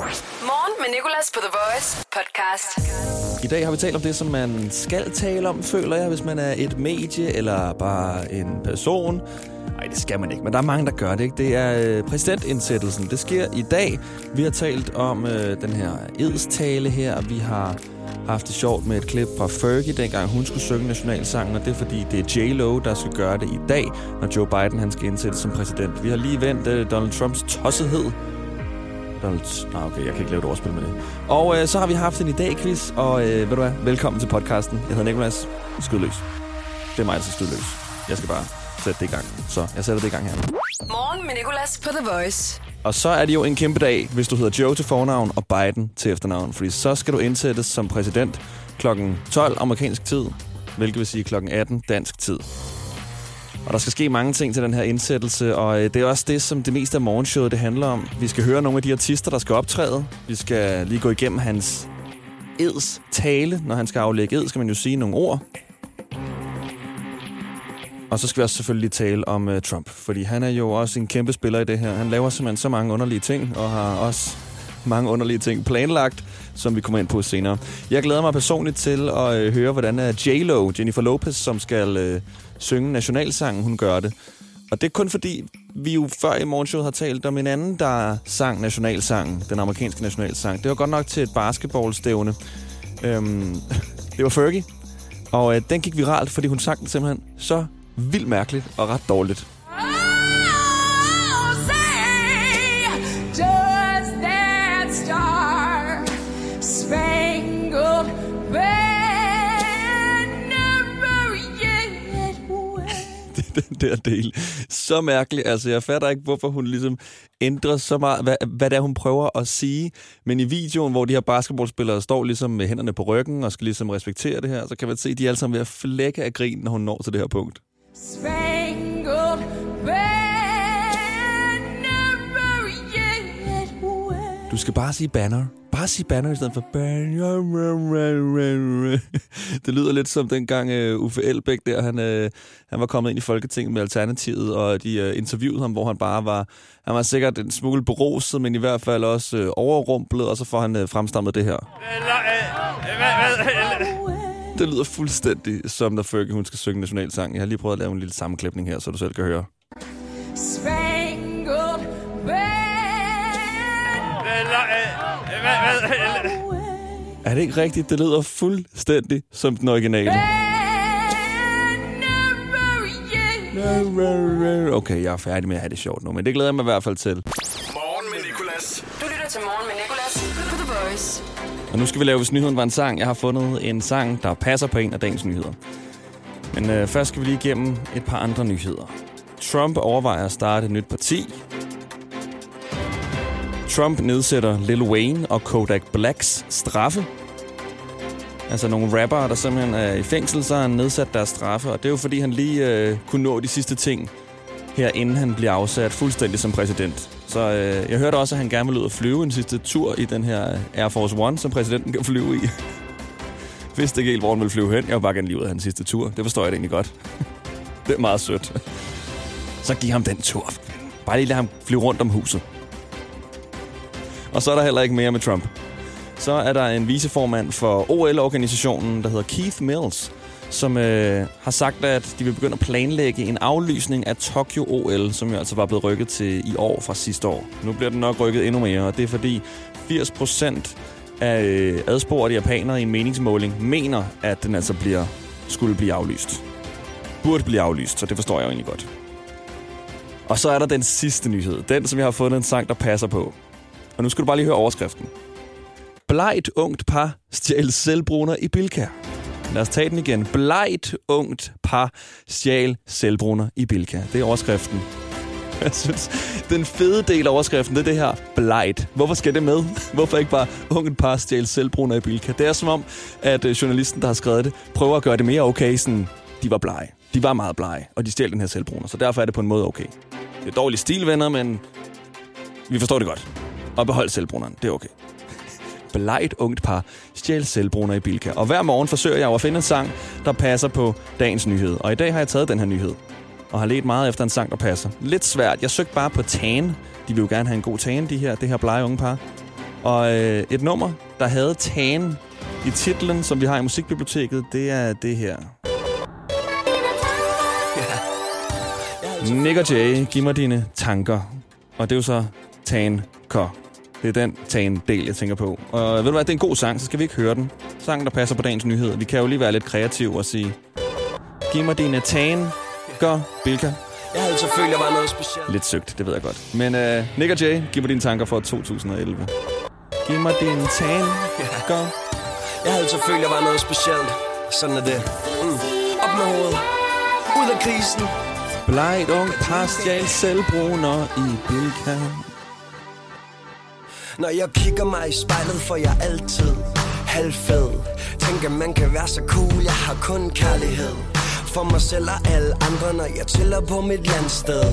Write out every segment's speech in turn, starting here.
Morgen med Nicolas på The Voice podcast. I dag har vi talt om det, som man skal tale om, føler jeg, hvis man er et medie eller bare en person. Nej, det skal man ikke, men der er mange, der gør det, ikke? Det er præsidentindsættelsen. Det sker i dag. Vi har talt om den her edstale her. Vi har haft det sjovt med et klip fra Fergie, dengang hun skulle synge nationalsangen, og det er fordi, det er J.Lo, der skal gøre det i dag, når Joe Biden han skal indsættes som præsident. Vi har lige vendt Donald Trumps tossethed. Okay, jeg kan ikke lave et ordspil med det. Og så har vi haft en i dag-quiz, og ved du hvad, velkommen til podcasten. Jeg hedder Nicolas. Skyd løs. Det er mig, der skal skyde løs. Jeg skal bare sætte det i gang. Så jeg sætter det i gang her. Morgen med Nicolas på The Voice. Og så er det jo en kæmpe dag, hvis du hedder Joe til fornavn og Biden til efternavn. Fordi så skal du indsættes som præsident kl. 12 amerikansk tid, hvilket vil sige kl. 18 dansk tid. Og der skal ske mange ting til den her indsættelse, og det er også det, som det meste af morgenshowet det handler om. Vi skal høre nogle af de artister, der skal optræde. Vi skal lige gå igennem hans edstale. Når han skal aflægge ed, skal man jo sige nogle ord. Og så skal vi også selvfølgelig tale om Trump, fordi han er jo også en kæmpe spiller i det her. Han laver simpelthen så mange underlige ting, og har også mange underlige ting planlagt, som vi kommer ind på senere. Jeg glæder mig personligt til at høre, hvordan er J.Lo, Jennifer Lopez, som skal synge nationalsangen, hun gør det. Og det er kun fordi, vi jo før i morgenshowet har talt om en anden, der sang nationalsangen, den amerikanske nationalsang. Det var godt nok til et basketballstævne. Det var Fergie, og den gik viralt, fordi hun sang den simpelthen så vildt mærkeligt og ret dårligt. Den der del. Så mærkeligt. Altså, jeg fatter ikke, hvorfor hun ligesom ændrer så meget, hvad det er, hun prøver at sige. Men i videoen, hvor de her basketballspillere står ligesom med hænderne på ryggen og skal ligesom respektere det her, så kan man se, at de er alle sammen ved at flække af grin, når hun når til det her punkt. Du skal bare sige banner. Bare sige banner i stedet for banner. Det lyder lidt som dengang Uffe Elbæk der, han var kommet ind i Folketinget med Alternativet, og de interviewede ham, hvor han bare var... Han var sikkert en smule beruset, men i hvert fald også overrumplet, og så får han fremstammet det her. Det lyder fuldstændig som, når Fergie hun skal synge nationalsang. Jeg har lige prøvet at lave en lille sammenklipning her, så du selv kan høre. Er det ikke rigtigt? Det lyder fuldstændig som den originale. Okay, jeg er færdig med at have det sjovt nu, men det glæder jeg mig i hvert fald til. Morgen med Nicolas. Du lytter til Morgen med Nicolas på The Voice. Og nu skal vi lave, hvis nyheden var en sang. Jeg har fundet en sang, der passer på en af dagens nyheder. Men først skal vi lige igennem et par andre nyheder. Trump overvejer at starte et nyt parti. Trump nedsætter Lil Wayne og Kodak Blacks straffe. Altså nogle rappere, der simpelthen er i fængsel, så har han nedsat deres straffe. Og det er jo fordi, han lige kunne nå de sidste ting her, inden han bliver afsat fuldstændig som præsident. Så jeg hørte også, at han gerne vil ud og flyve en sidste tur i den her Air Force One, som præsidenten kan flyve i. Hvis det ikke helt, hvor han vil flyve hen. Jeg vil bare gerne lige ud af hans sidste tur. Det forstår jeg egentlig godt. Det er meget sødt. Så giv ham den tur. Bare lige lad ham flyve rundt om huset. Og så er der heller ikke mere med Trump. Så er der en viceformand for OL-organisationen, der hedder Keith Mills, som har sagt, at de vil begynde at planlægge en aflysning af Tokyo OL, som jo altså var blevet rykket til i år fra sidste år. Nu bliver den nok rykket endnu mere, og det er fordi 80% af adspurgte japanere i en meningsmåling mener, at den altså skulle blive aflyst. Burde blive aflyst, så det forstår jeg jo egentlig godt. Og så er der den sidste nyhed, den som jeg har fundet en sang, der passer på. Og nu skal du bare lige høre overskriften. Blegt ungt par stjal selvbruner i Bilka. Lad os tage den igen. Blegt ungt par stjal selvbruner i Bilka. Det er overskriften. Jeg synes, den fede del af overskriften, det er det her blegt. Hvorfor skal det med? Hvorfor ikke bare ungt par stjal selvbruner i Bilka? Det er som om, at journalisten, der har skrevet det, prøver at gøre det mere okay, sådan de var blege. De var meget blege, og de stjal den her selvbruner. Så derfor er det på en måde okay. Det er dårlig stil, venner, men vi forstår det godt. Og behold selvbruneren. Det er okay. Belejt ungt par stjæl selvbruner i Bilka. Og hver morgen forsøger jeg at finde en sang, der passer på dagens nyhed. Og i dag har jeg taget den her nyhed. Og har let meget efter en sang, der passer. Lidt svært. Jeg søgte bare på tan. De vil jo gerne have en god tan, de her blege unge par. Og et nummer, der havde Tan i titlen, som vi har i musikbiblioteket, det er det her. Nick og Jay, giv mig dine tanker. Og det er jo så Tan K. Det er den Tan-del, jeg tænker på. Og ved du hvad, det er en god sang, så skal vi ikke høre den. Sangen, der passer på dagens nyhed. Vi kan jo lige være lidt kreative og sige, giv mig dine tanker, Bilka. Jeg havde selvfølgelig, der var noget specielt. Lidt søgt, det ved jeg godt. Men Nick og Jay, giv mig dine tanker for 2011. Giv mig dine tanker. Jeg havde selvfølgelig, der var noget specielt. Sådan er det. Op med hovedet. Ud af krisen. Blejt ung past, jeg selvbruner i Bilka. Når jeg kigger mig i spejlet, får jeg altid halvfed. Tænker, man kan være så cool, jeg har kun kærlighed. For mig selv og alle andre, når jeg tæller på mit landsted.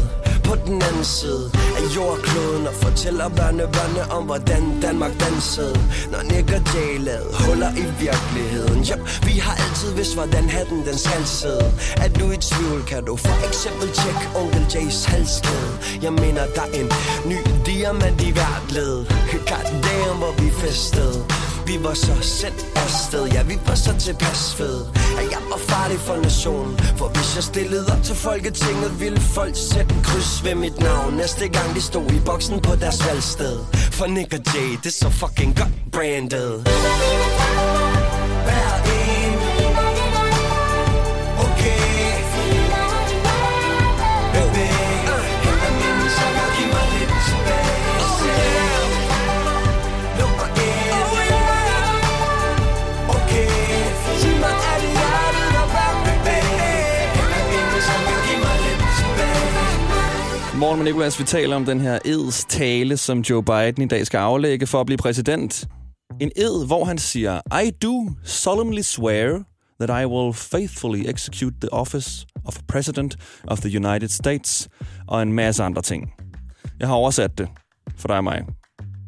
På den anden side af jordkloden og fortæller børnebørnene om, hvordan Danmark dansede. Når Nick og Jay lavede huller i virkeligheden. Jep, vi har altid vidst, hvordan hatten den skal sidde. Er du i tvivl, kan du for eksempel tjekke onkel Jays halskæde. Jeg mener, der er en ny diamant i hvert led. God damn, hvor vi festede. Vi var så sendt afsted, ja vi var så tilpas fede, at jeg var farlig for nationen. For hvis jeg stillede op til Folketinget, ville folk sætte kryds ved mit navn. Næste gang de stod i boksen på deres valgsted. For Nick og Jay, det er så fucking godt branded. Morgen med Nicolas, vi taler om den her edstale, som Joe Biden i dag skal aflægge for at blive præsident. En ed, hvor han siger, I do solemnly swear that I will faithfully execute the office of President of the United States, og en masse andre ting. Jeg har oversat det for dig og mig.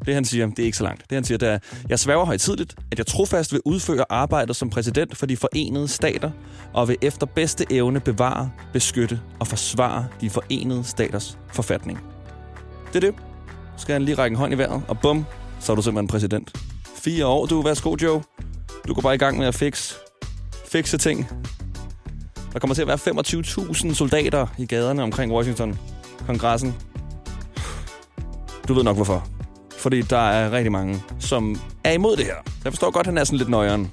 Det han siger, det er ikke så langt. Det han siger, det er, jeg sværger højtideligt, at jeg trofast vil udføre arbejdet som præsident for de forenede stater, og vil efter bedste evne bevare, beskytte og forsvare de forenede staters forfatning. Det er det. Så skal han lige række en hånd i vejret, og bum, så er du simpelthen præsident. 4 år, du. Værsgo, Joe. Du går bare i gang med at fikse ting. Der kommer til at være 25.000 soldater i gaderne omkring Washington. Kongressen. Du ved nok, hvorfor. Fordi der er rigtig mange, som er imod det her. Så jeg forstår godt, at han er sådan lidt nøjeren.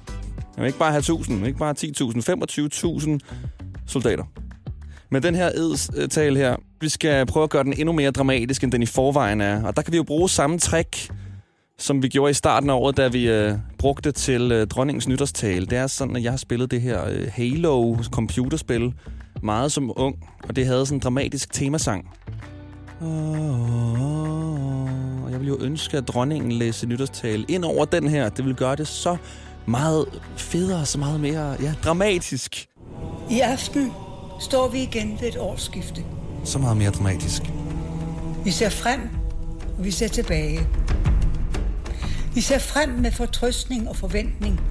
Jamen ikke bare 50.000, ikke bare 10.000, 25.000 soldater. Men den her edstale her, vi skal prøve at gøre den endnu mere dramatisk, end den i forvejen er. Og der kan vi jo bruge samme trick, som vi gjorde i starten af året, da vi brugte til dronningens nytårstale. Det er sådan, at jeg har spillet det her Halo-computerspil meget som ung, og det havde sådan en dramatisk temasang. Og jeg vil jo ønske, at dronningen læser nytårstale ind over den her. Det vil gøre det så meget federe, så meget mere dramatisk. I aften står vi igen ved et årsskifte. Så meget mere dramatisk. Vi ser frem, og vi ser tilbage. Vi ser frem med fortrøstning og forventning.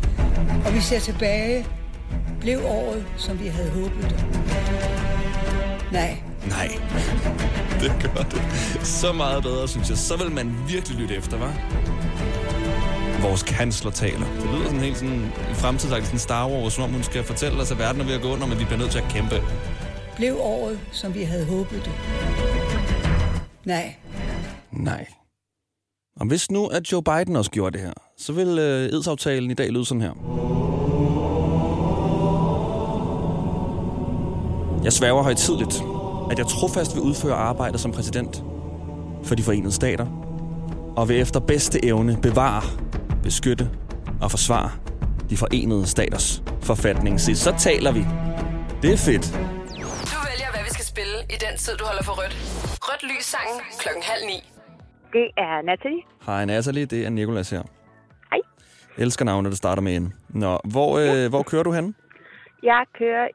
Og vi ser tilbage. Blev året, som vi havde håbet. Nej. Det gør det. Så meget bedre, synes jeg. Så vil man virkelig lytte efter, hva'? Vores kansler taler. Det lyder sådan helt sådan i fremtidsagtigt sådan Star Wars, som om hun skal fortælle os, at verden er ved at gå under, men vi bliver nødt til at kæmpe. Blev året, som vi havde håbet det? Nej. Og hvis nu, at Joe Biden også gjorde det her, så vil edsaftalen i dag lyde sådan her. Jeg sværger højtideligt, at jeg trofast vil udføre arbejdet som præsident for de forenede stater, og vil efter bedste evne bevare, beskytte og forsvare de forenede staters forfatning. Så taler vi. Det er fedt. Du vælger, hvad vi skal spille i den tid, du holder for rødt. Rødt lys sangen klokken 8:30. Det er Natalie. Hej Natalie, det er Nicolas her. Hej. Jeg elsker navnet, der starter med en. Nå, hvor kører du hen? Jeg kører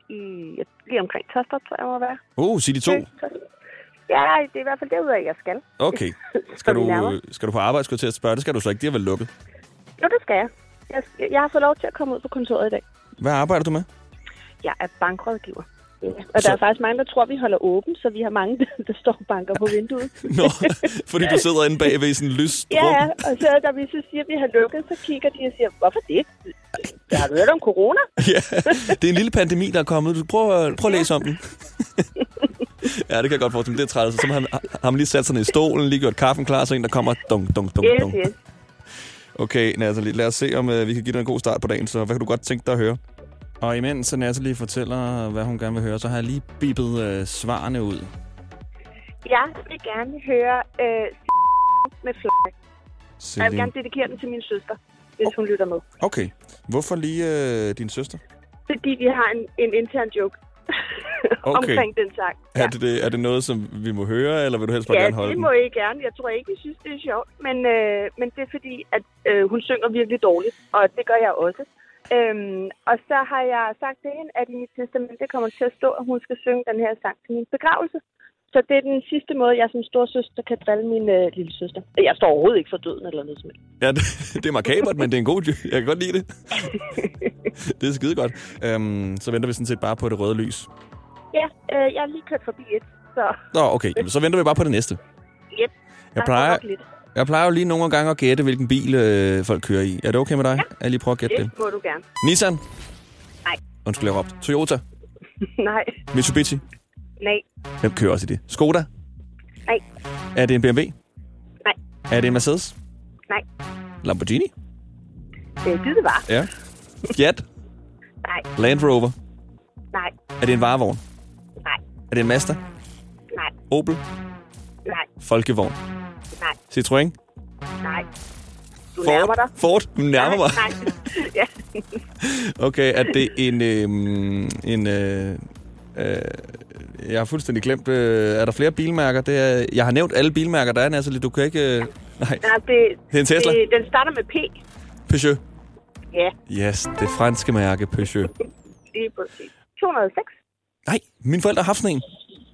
lige omkring Tostrup, tror jeg må være. Sig de 2. Ja, det er i hvert fald derude, jeg skal. Okay. Skal du på arbejde, skal jeg til at spørge? Det skal du så ikke. De er vel lukket? Jo, det skal jeg. Jeg har fået lov til at komme ud på kontoret i dag. Hvad arbejder du med? Jeg er bankrådgiver. Ja. Og der er faktisk mange, der tror, vi holder åbent, så vi har mange, der står banker på vinduet. Nå, fordi du sidder inde bag ved sådan en lyst rum. Ja, og så da vi så siger, at vi har lukket, så kigger de og siger, hvorfor det? Jeg har hørt om corona. Ja, det er en lille pandemi, der er kommet. Du prøv at læse om den. Ja, det kan jeg godt forstille. Det er træt. Så har man lige sat sig ned i stolen, lige gjort kaffen klar, så en, der kommer dunk. Yes. Okay, Natalie, lad os se, om vi kan give dig en god start på dagen. Så hvad kan du godt tænke dig at høre? Og imens Natalie fortæller, hvad hun gerne vil høre, så har jeg lige bippet svarene ud. Jeg vil gerne høre med flag. Og jeg vil gerne dedikere den til min søster, hvis hun lytter med. Okay. Hvorfor lige din søster? Fordi vi har en intern joke omkring den sang. Ja. Er det noget, som vi må høre, eller vil du helst bare gerne holde den? Ja, det må I gerne. Jeg tror ikke, vi synes, det er sjovt. Men det er fordi, at hun synger virkelig dårligt, og det gør jeg også. Og så har jeg sagt til hende, at i mit testament kommer til at stå, at hun skal synge den her sang til min begravelse. Så det er den sidste måde, jeg som storsøster kan drille min lille søster. Jeg står overhovedet ikke for døden eller noget som helst. Ja, det er makabert, men det er en god... Jeg kan godt lide det. Det er skide godt. Så venter vi sådan set bare på det røde lys. Ja, jeg har lige kørt forbi et, så... Nå, okay. Jamen, så venter vi bare på det næste. Yep. Jeg plejer jo lige nogle gange at gætte, hvilken bil folk kører i. Er det okay med dig? Ja. Jeg lige prøver at gætte det. Det må du gerne. Nissan? Nej. Undskyld, jeg råbte. Toyota? Nej. Mitsubishi? Nej. Hvem kører også i det? Skoda? Nej. Er det en BMW? Nej. Er det en Mercedes? Nej. Lamborghini? Det var. Ja. Fiat? Nej. Land Rover? Nej. Er det en varevogn? Nej. Er det en Mazda? Nej. Opel? Nej. Folkevogn? Nej. Citroën? Nej. Du nærmer dig. Ford? Du nærmer mig. Nej. Ja. Okay, er det jeg har fuldstændig glemt. Er der flere bilmærker? Jeg har nævnt alle bilmærker, der er, Natalie. Du kan ikke... Nej. Det er en Tesla. Den starter med P. Peugeot. Ja. Yes, det franske mærke Peugeot. Det er på 206. Nej, mine forældre har haft sådan en.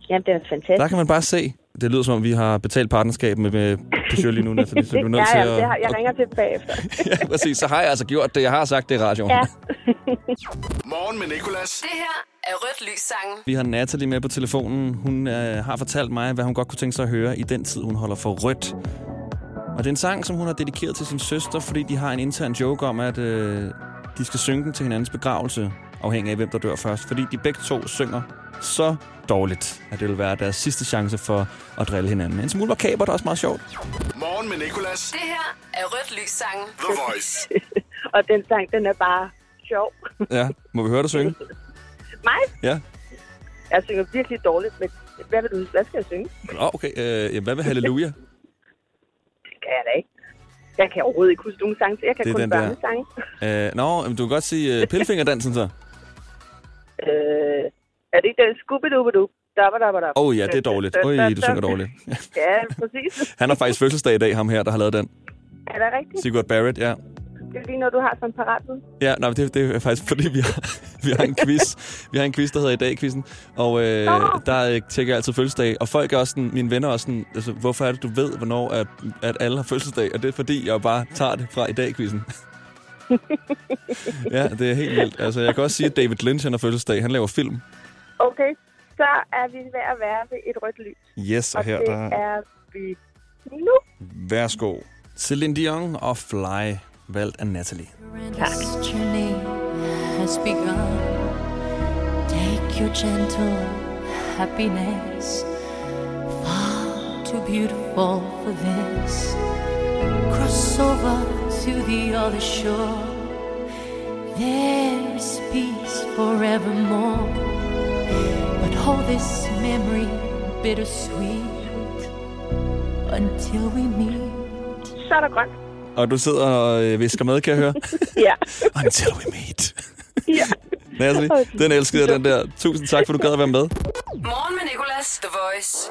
Jamen, det er fantastisk. Der kan man bare se. Det lyder, som om vi har betalt partnerskabet med Peugeot lige nu, Natalie. Så du er nødt til at... Jeg ringer til bagefter. Ja, præcis. Så har jeg altså gjort det. Jeg har sagt det i radioen. Ja. Morgen med Nicolas. Det her er Rødt Lys-sangen. Vi har Natalie med på telefonen. Hun har fortalt mig, hvad hun godt kunne tænke sig at høre i den tid, hun holder for rødt. Og det er en sang, som hun har dedikeret til sin søster, fordi de har en intern joke om, at de skal synge den til hinandens begravelse, afhængig af hvem der dør først. Fordi de begge to synger så dårligt, at det vil være deres sidste chance for at drille hinanden. En smule makaber, der er også meget sjovt. Morgen med Nicolas. Det her er Rødt Lys-sangen. The Voice. Og den sang, den er bare sjov. Ja, må vi høre dig synge? Mig? Ja. Jeg synger virkelig dårligt, men hvad skal jeg synge? Nå, okay. Hvad med Halleluja? Det kan jeg da ikke. Jeg kan overhovedet ikke huske nogen sange, jeg kan kun børnesange. Du kan godt sige pillefingerdansen så. Er det ikke den skubbedubedu? Åh ja, det er dårligt. Du synger dårligt. Ja, præcis. Han har faktisk fødselsdag i dag, ham her, der har lavet den. Er det rigtigt? Sigurd Barrett, ja. Det er lige når du har sådan parat ud. Ja, nej, det er faktisk fordi vi har en quiz. Vi har en quiz, der hedder i dag quizzen, og der tjekker jeg altid fødselsdag, og folk er også sådan, mine venner er også sådan, altså, hvorfor er det du ved hvornår at alle har fødselsdag, og det er fordi jeg bare tager det fra i dag quizzen. Ja, det er helt vildt. Altså jeg kan også sige at David Lynch han har fødselsdag, han laver film. Okay, så er vi ved at være ved et rødt lys. Yes, og her det der er vi nu. Værsgo. Céline Dion og Fly. Valgt af Natalie. Tak. Så er der grønt. Og du sidder og visker med, kan jeg høre? Ja. Until we meet. Ja. Natalie, den elskede den der. Tusind tak, for du gad at være med. Morgen med Nicolas, The Voice.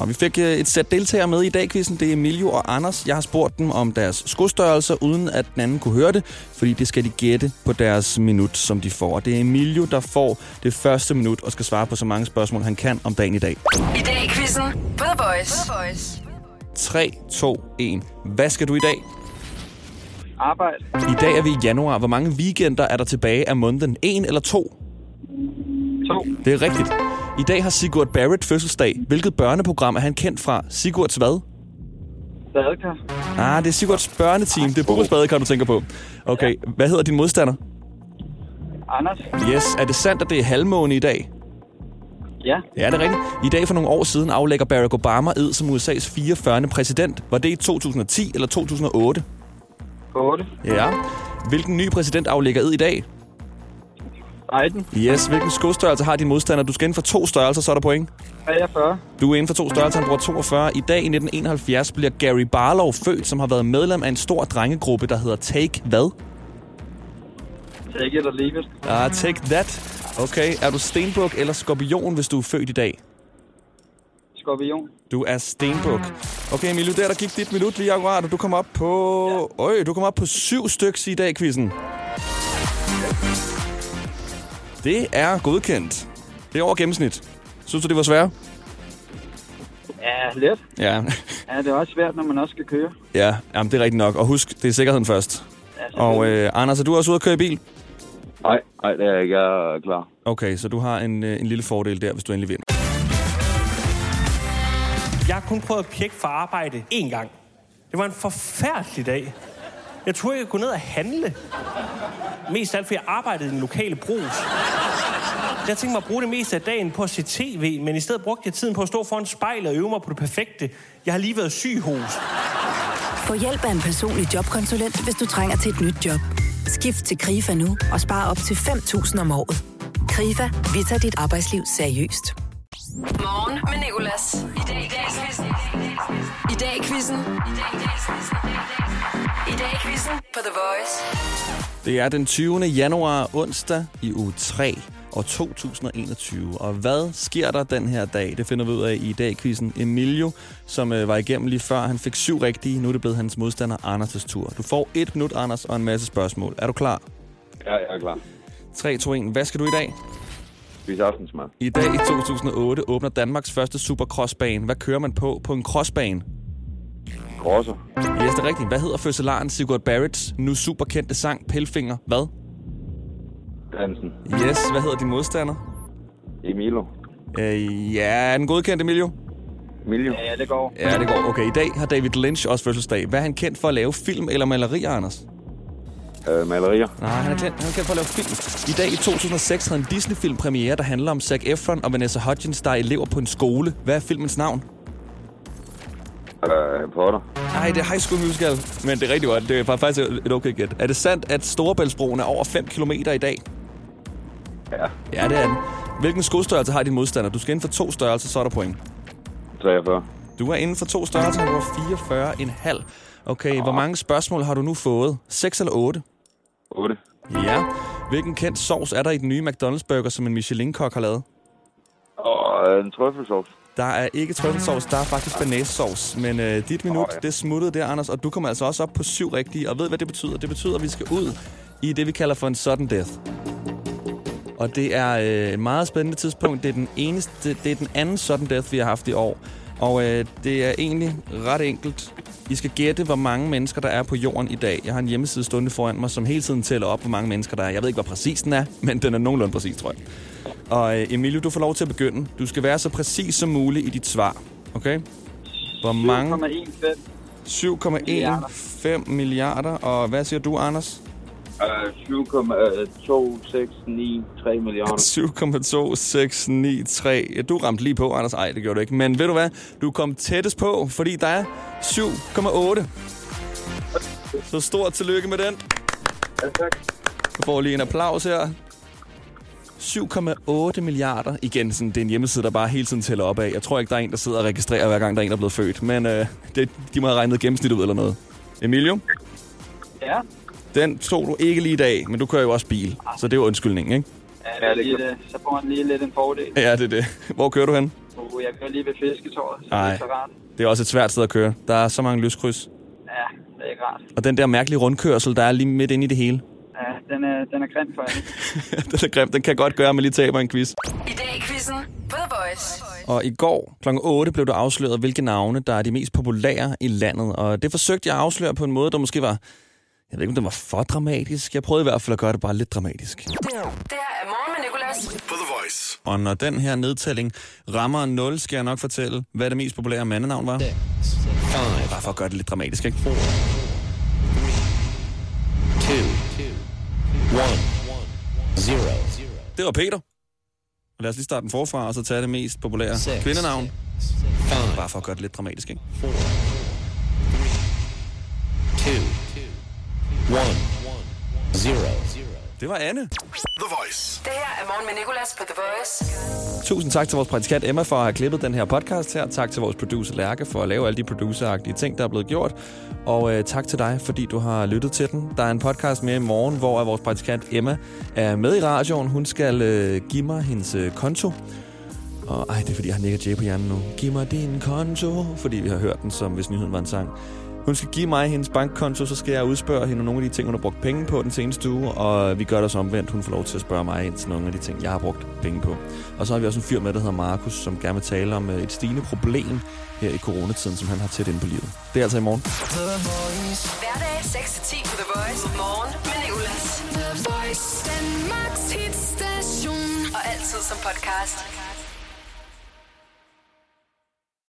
Nå, vi fik et sæt deltagere med i dag, quizzen. Det er Emilio og Anders. Jeg har spurgt dem om deres skostørrelser, uden at den anden kunne høre det, fordi det skal de gætte på deres minut, som de får. Og det er Emilio, der får det første minut og skal svare på så mange spørgsmål, han kan om dagen i dag. I dag quizzen på The Voice. 3, 2, 1. Hvad skal du i dag? Arbejde. I dag er vi i januar. Hvor mange weekender er der tilbage af måneden? 1 eller 2? 2. Det er rigtigt. I dag har Sigurd Barrett fødselsdag. Hvilket børneprogram er han kendt fra? Sigurds hvad? Badekar. Ah, det er Sigurds børneteam. Det er Bubbles Badekar, du tænker på. Okay, ja. Hvad hedder din modstander? Anders. Yes, er det sandt, at det er halvmåne i dag? Ja. Ja, det er rigtigt. I dag for nogle år siden aflægger Barack Obama ed som USA's 44. præsident. Var det i 2010 eller 2008? 8. Ja. Hvilken ny præsident aflægger ed i dag? Biden. Yes, hvilken skostørrelse har din modstander? Du skal inden for 2 størrelser, så er der point. 43. Du er inden for 2 størrelser, han bruger 42. I dag i 1971 bliver Gary Barlow født, som har været medlem af en stor drengegruppe, der hedder Take hvad? Take it or leave it. Ah, take that. Okay, er du stenbuk eller skorpion, hvis du er født i dag? Skorpion. Du er stenbuk. Okay, Emilio, der gik dit minut lige akkurat, og du kom op på... Ja. Øj, du kom op på 7 styks i dag, quizzen. Det er godkendt. Det er over gennemsnit. Synes du, det var svært? Ja, lidt. Ja. Ja, det er også svært, når man også skal køre. Ja, jamen, det er rigtigt nok. Og husk, det er sikkerheden først. Ja, og Anders, er du også ude at køre i bil? Nej, det er jeg ikke klar. Okay, så du har en lille fordel der, hvis du endelig vinder. Jeg har kun prøvet at pjekke for arbejde én gang. Det var en forfærdelig dag. Jeg troede, jeg kunne gå ned og handle. Mest af alt, fordi jeg arbejdede i den lokale brus. Jeg tænkte mig at bruge det meste af dagen på at se tv, men i stedet brugte jeg tiden på at stå foran spejlet og øve mig på det perfekte. Jeg har lige været syg hos. Få hjælp af en personlig jobkonsulent, hvis du trænger til et nyt job. Skift til KRIFA nu og spar op til 5.000 om året. KRIFA, vi tager dit arbejdsliv seriøst. Morgen med Nicolas. I dag quizzen på The Voice. Det er den 20. januar, onsdag i uge 3 og 2021. Og hvad sker der den her dag? Det finder vi ud af i dag-quizzen. Emilio, som var igennem lige før, han fik 7 rigtige. Nu er det blevet hans modstander Anders' tur. Du får 1 minut, Anders, og en masse spørgsmål. Er du klar? Ja, jeg er klar. 3, 2, 1. Hvad skal du i dag? Spise aftensmad. I dag i 2008 åbner Danmarks første supercrossbane. Hvad kører man på en crossbane? Crosser. Ja, yes, det er rigtigt. Hvad hedder fødselaren Sigurd Barretts nu superkendte sang Pelfinger? Hvad? Hansen. Yes, hvad hedder din modstander? Emilio. Ja, den godkendte Emilio. Emilio. Ja, det går. Ja, det går. Okay, i dag har David Lynch også fødselsdag. Hvad er han kendt for at lave, film eller malerier, Anders? Malerier. Nej, han er kendt for at lave film. I dag i 2006 havde en Disney-film premiere, der handler om Zac Efron og Vanessa Hudgens, der er elever på en skole. Hvad er filmens navn? Potter. Nej, det er High School Musical, men det er rigtig godt. Det er faktisk et okay gæt. Er det sandt, at Storebæltsbroen er over 5 km i dag? Ja. Ja, det er den. Hvilken skostørrelse har din modstander? Du skal inden for 2 størrelser, så er der point. 43. Du er inden for 2 størrelser, og du er 44,5. Okay, Hvor mange spørgsmål har du nu fået? 6 eller 8? 8. Ja. Hvilken kendt sovs er der i den nye McDonald's-burger, som en Michelin-kok har lavet? En trøffelsovs. Der er ikke trøffelsauce, der er faktisk banæssauce. Men dit minut, det smuttede der, Anders, og du kommer altså også op på 7 rigtige. Og ved hvad det betyder? Det betyder, at vi skal ud i det, vi kalder for en sudden death. Og det er et meget spændende tidspunkt. Det er den anden sudden death, vi har haft i år. Og det er egentlig ret enkelt. I skal gætte, hvor mange mennesker, der er på jorden i dag. Jeg har en hjemmeside stående foran mig, som hele tiden tæller op, hvor mange mennesker der er. Jeg ved ikke, hvor præcis den er, men den er nogenlunde præcis, tror jeg. Og Emilio, du får lov til at begynde. Du skal være så præcis som muligt i dit svar. Okay? Hvor mange? 7,15 milliarder. Og hvad siger du, Anders? 7,2693 milliarder. 7,2693. Ja, du ramte lige på, Anders. Ej, det gjorde du ikke. Men ved du hvad? Du kom tættest på, fordi der er 7,8. Så stort tillykke med den. Ja, tak. Du får lige en applaus her. 7,8 milliarder. Igen, sådan, det er en hjemmeside, der bare hele tiden tæller op af. Jeg tror ikke, der er en, der sidder og registrerer, hver gang der er en, der er blevet født. Men de må have regnet gennemsnit ud eller noget. Emilio? Ja? Den tog du ikke lige i dag, men du kører jo også bil. Så det er jo undskyldningen, ikke? Ja, det. Så får man lige lidt en fordel. Ja, det er det. Hvor kører du hen? Jeg kører lige ved Fisketår, så det er så rart. Det er også et svært sted at køre. Der er så mange lyskryds. Ja, det er ikke rart. Og den der mærkelige rundkørsel, der er lige midt inde i det hele. Ja, den er grim for alle. Den er grim. Den kan godt gøre, at man lige taber en quiz. I dag i quizzen på The Voice. Og i går kl. 8 blev du afsløret, hvilke navne, der er de mest populære i landet. Og det forsøgte jeg at afsløre på en måde, der måske var... Jeg ved ikke, om den var for dramatisk. Jeg prøvede i hvert fald at gøre det bare lidt dramatisk. Det her er Morgen med Nicolas. Voice. Og når den her nedtælling rammer 0, skal jeg nok fortælle, hvad det mest populære mandenavn var. Bare for at gøre det lidt dramatisk, ikke? 4, 2, 1, 0. Det var Peter. Lad os lige starte den forfra, og så tage det mest populære kvindenavn. Bare for at gøre det lidt dramatisk, ikke? 4, 2, 1, 0. Det var Anne. The Voice. Det her er Morgen med Nicolas på The Voice. Tusind tak til vores praktikant Emma for at have klippet den her podcast her. Tak til vores producer Lærke for at lave alle de produceragtige ting, der er blevet gjort. Og tak til dig, fordi du har lyttet til den. Der er en podcast med i morgen, hvor vores praktikant Emma er med i radioen. Hun skal give mig hendes konto. Og det er fordi, jeg har Nick og Jay på hjernen nu. Giv mig din konto. Fordi vi har hørt den, som hvis nyheden var en sang. Hun skal give mig hendes bankkonto, så skal jeg udspørge hende nogle af de ting, hun har brugt penge på den seneste uge, og vi gør det også omvendt. Hun får lov til at spørge mig ind til nogle af de ting, jeg har brugt penge på. Og så har vi også en fyr med, der hedder Markus, som gerne vil tale om et stigende problem her i coronatiden, som han har tæt inde på livet. Det er altså i morgen. Hverdag 6-10 på The Voice. Morgen med Nicolas. The Voice. Danmarks hitstation. Og altid som podcast.